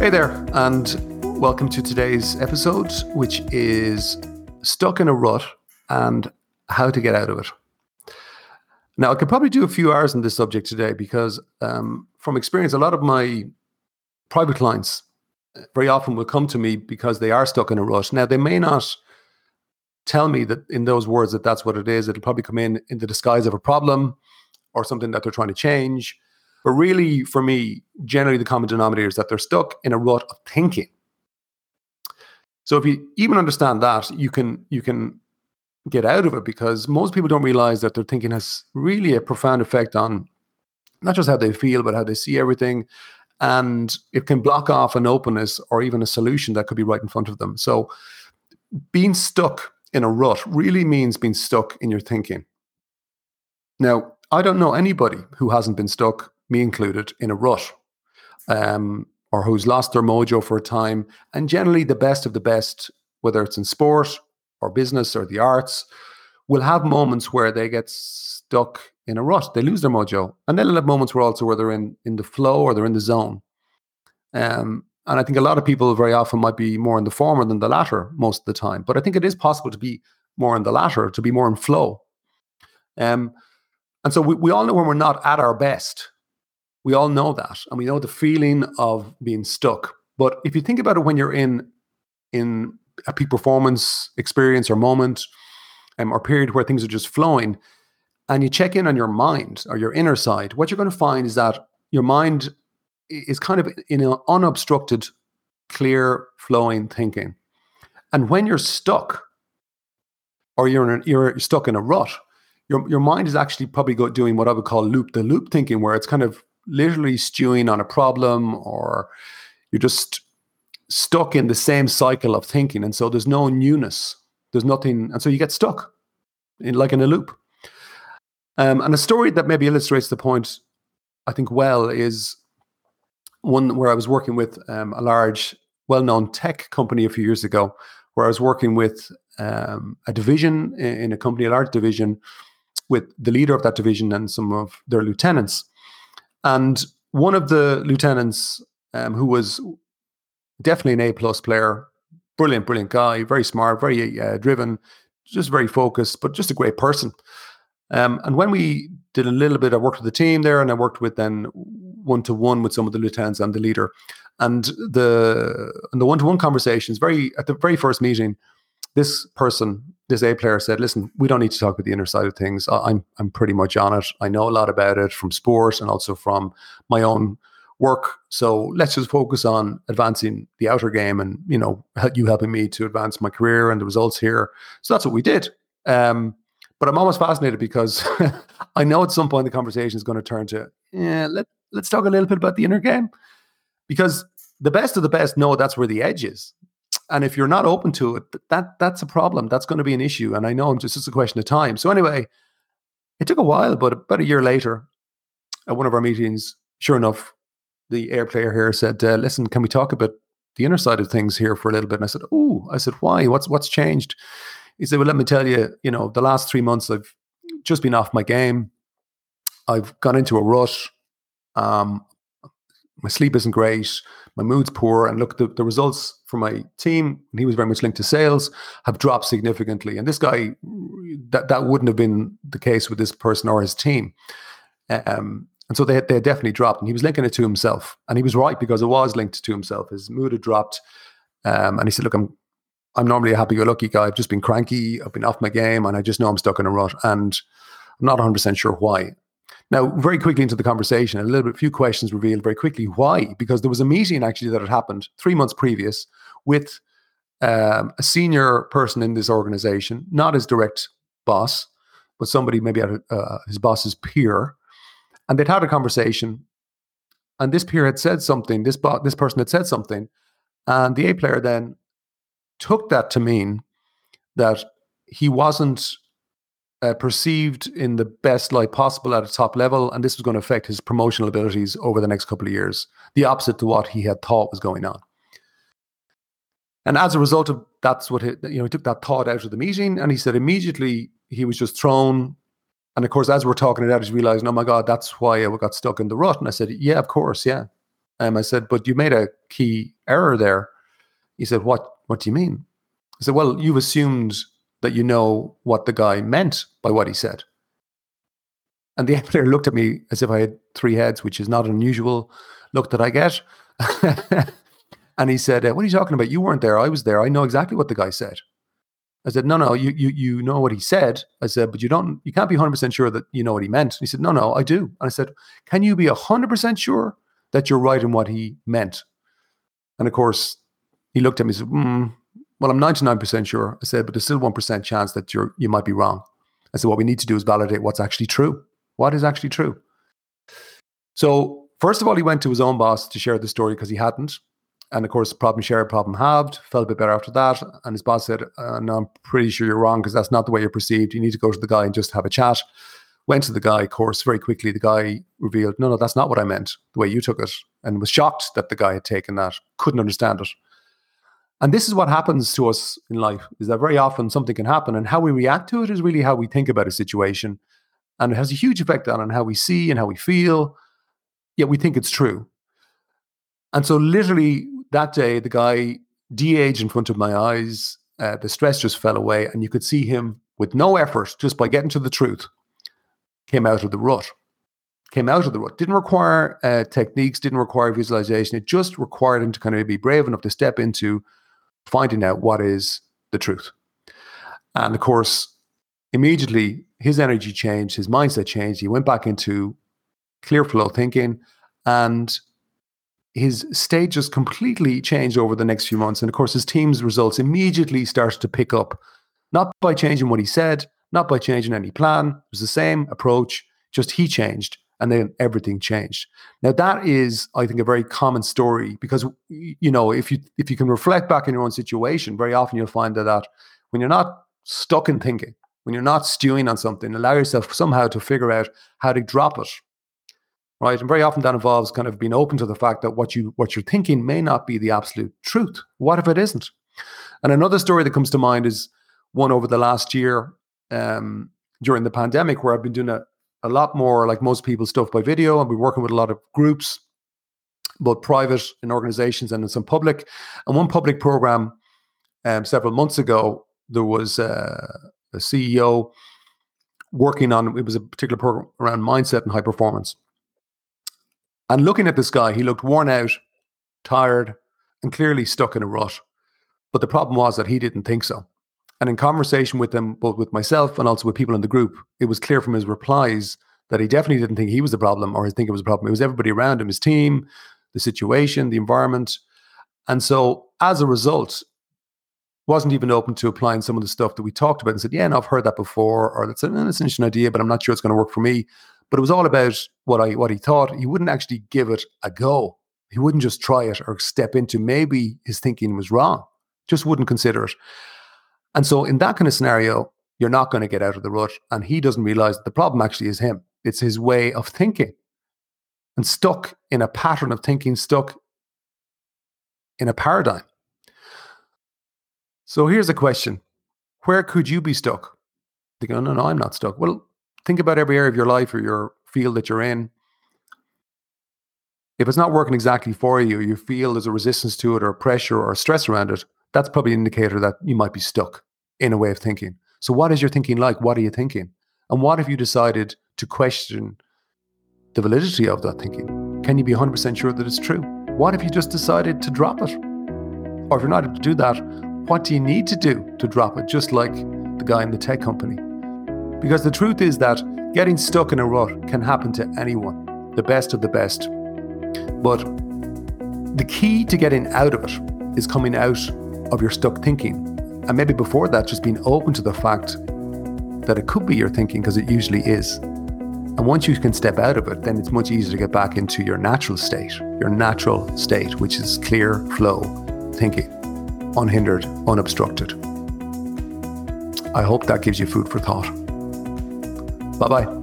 Hey there, and welcome to today's episode, which is stuck in a rut and how to get out of it. Now, I could probably do a few hours on this subject today because from experience, a lot of my private clients very often will come to me because they are stuck in a rut. Now, they may not tell me that in those words that that's what it is. It'll probably come in the disguise of a problem or something that they're trying to change. But really, for me, generally the common denominator is that they're stuck in a rut of thinking. So if you even understand that, you can get out of it, because most people don't realize that their thinking has really a profound effect on not just how they feel, but how they see everything. And it can block off an openness or even a solution that could be right in front of them. So being stuck in a rut really means being stuck in your thinking. Now, I don't know anybody who hasn't been stuck, me included, in a rut, or who's lost their mojo for a time. And generally the best of the best, whether it's in sport or business or the arts, will have moments where they get stuck in a rut. They lose their mojo. And then they'll have moments where also where they're in the flow or they're in the zone. And I think a lot of people very often might be more in the former than the latter most of the time. But I think it is possible to be more in the latter, to be more in flow. And so we all know when we're not at our best. We all know that. And we know the feeling of being stuck. But if you think about it, when you're in a peak performance experience or moment or period where things are just flowing, and you check in on your mind or your inner side, what you're going to find is that your mind is kind of in an unobstructed, clear, flowing thinking. And when you're stuck or you're stuck in a rut, your mind is actually probably doing what I would call loop-the-loop thinking, where it's kind of literally stewing on a problem, or you're just stuck in the same cycle of thinking. And so there's no newness. There's nothing. And so you get stuck in a loop. And a story that maybe illustrates the point, I think, well, is one where I was working with a large, well-known tech company a few years ago, where I was working with a division in a company, a large division, with the leader of that division and some of their lieutenants. And one of the lieutenants, who was definitely an A-plus player, brilliant guy, very smart, very driven, just very focused, but just a great person. And when we did a little bit, I worked with the team there, and I worked with then one-to-one with some of the lieutenants and the leader. And in the one-to-one conversations, at the very first meeting, this person, this A player, said, "Listen, we don't need to talk about the inner side of things. I'm pretty much on it. I know a lot about it from sport and also from my own work. So let's just focus on advancing the outer game, and you helping me to advance my career and the results here." So that's what we did. But I'm always fascinated because I know at some point the conversation is going to turn to, let's talk a little bit about the inner game, because the best of the best know that's where the edge is. And if you're not open to it, that's a problem. That's going to be an issue. And I know it's a question of time. So anyway, it took a while, but about a year later, at one of our meetings, sure enough, the air player here said, "Listen, can we talk about the inner side of things here for a little bit?" And I said, "Oh," I said, "why? What's changed?" He said, "Well, let me tell you, the last 3 months I've just been off my game. I've gone into a rut. My sleep isn't great. My mood's poor. And look, the results for my team," and he was very much linked to sales, "have dropped significantly." And this guy, that wouldn't have been the case with this person or his team. And so they definitely dropped. And he was linking it to himself. And he was right, because it was linked to himself. His mood had dropped. And he said, "Look, I'm normally a happy-go-lucky guy. I've just been cranky. I've been off my game. And I just know I'm stuck in a rut. And I'm not 100% sure why." Now, very quickly into the conversation, a few questions revealed very quickly why, because there was a meeting actually that had happened 3 months previous with a senior person in this organization, not his direct boss, but somebody maybe at his boss's peer. And they'd had a conversation and this peer had said something, this person had said something, and the A player then took that to mean that he wasn't perceived in the best light possible at a top level, and this was going to affect his promotional abilities over the next couple of years, the opposite to what he had thought was going on. And as a result of that's what he took that thought out of the meeting, and he said immediately he was just thrown. And of course, as we're talking it out, he's realizing, oh my God, that's why I got stuck in the rut. And I said, yeah, of course, yeah. I said, but you made a key error there. He said, what do you mean? I said, well, you've assumed that you know what the guy meant by what he said. And the A player looked at me as if I had three heads, which is not an unusual look that I get. And he said, what are you talking about? You weren't there. I was there. I know exactly what the guy said. I said, no, you know what he said. I said, but you can't be 100% sure that you know what he meant. And he said, no, I do. And I said, can you be 100% sure that you're right in what he meant? And of course, he looked at me and said, well, I'm 99% sure. I said, but there's still 1% chance that you might be wrong. I said, what we need to do is validate what's actually true. What is actually true? So first of all, he went to his own boss to share the story because he hadn't. And of course, problem shared, problem halved. Felt a bit better after that. And his boss said, no, I'm pretty sure you're wrong because that's not the way you're perceived. You need to go to the guy and just have a chat. Went to the guy, of course, very quickly. The guy revealed, no, that's not what I meant, the way you took it. And was shocked that the guy had taken that, couldn't understand it. And this is what happens to us in life, is that very often something can happen and how we react to it is really how we think about a situation. And it has a huge effect on how we see and how we feel, yet we think it's true. And so literally that day, the guy de-aged in front of my eyes. The stress just fell away and you could see him with no effort, just by getting to the truth, came out of the rut. Didn't require techniques, didn't require visualization. It just required him to kind of be brave enough to step into finding out what is the truth. And of course, immediately his energy changed, his mindset changed. He went back into clear flow thinking and his state just completely changed over the next few months. And of course, his team's results immediately started to pick up, not by changing what he said, not by changing any plan. It was the same approach, just he changed and then everything changed. Now that is, I think, a very common story because, if you can reflect back in your own situation, very often you'll find that when you're not stuck in thinking, when you're not stewing on something, allow yourself somehow to figure out how to drop it. Right. And very often that involves kind of being open to the fact that what you're thinking may not be the absolute truth. What if it isn't? And another story that comes to mind is one over the last year during the pandemic where I've been doing a lot more, like most people, stuff by video. I've been working with a lot of groups, both private in organizations and in some public. And one public program several months ago, there was a CEO working on, it was a particular program around mindset and high performance. And looking at this guy, he looked worn out, tired, and clearly stuck in a rut. But the problem was that he didn't think so. And in conversation with him, both with myself and also with people in the group, it was clear from his replies that he definitely didn't think he was the problem or think it was a problem. It was everybody around him, his team, the situation, the environment. And so as a result, wasn't even open to applying some of the stuff that we talked about and said, yeah, no, I've heard that before, or that's an interesting idea, but I'm not sure it's going to work for me. But it was all about what he thought. He wouldn't actually give it a go. He wouldn't just try it or step into maybe his thinking was wrong. Just wouldn't consider it. And so in that kind of scenario, you're not going to get out of the rut. And he doesn't realize that the problem actually is him. It's his way of thinking. And stuck in a pattern of thinking, stuck in a paradigm. So here's a question. Where could you be stuck? They go, no, I'm not stuck. Well, think about every area of your life or your field that you're in. If it's not working exactly for you, you feel there's a resistance to it or pressure or stress around it, that's probably an indicator that you might be stuck in a way of thinking. So what is your thinking like? What are you thinking? And what if you decided to question the validity of that thinking? Can you be 100% sure that it's true? What if you just decided to drop it? Or if you're not able to do that, what do you need to do to drop it? Just like the guy in the tech company. Because the truth is that getting stuck in a rut can happen to anyone, the best of the best. But the key to getting out of it is coming out of your stuck thinking. And maybe before that, just being open to the fact that it could be your thinking, because it usually is. And once you can step out of it, then it's much easier to get back into your natural state, which is clear flow thinking, unhindered, unobstructed. I hope that gives you food for thought. Bye-bye.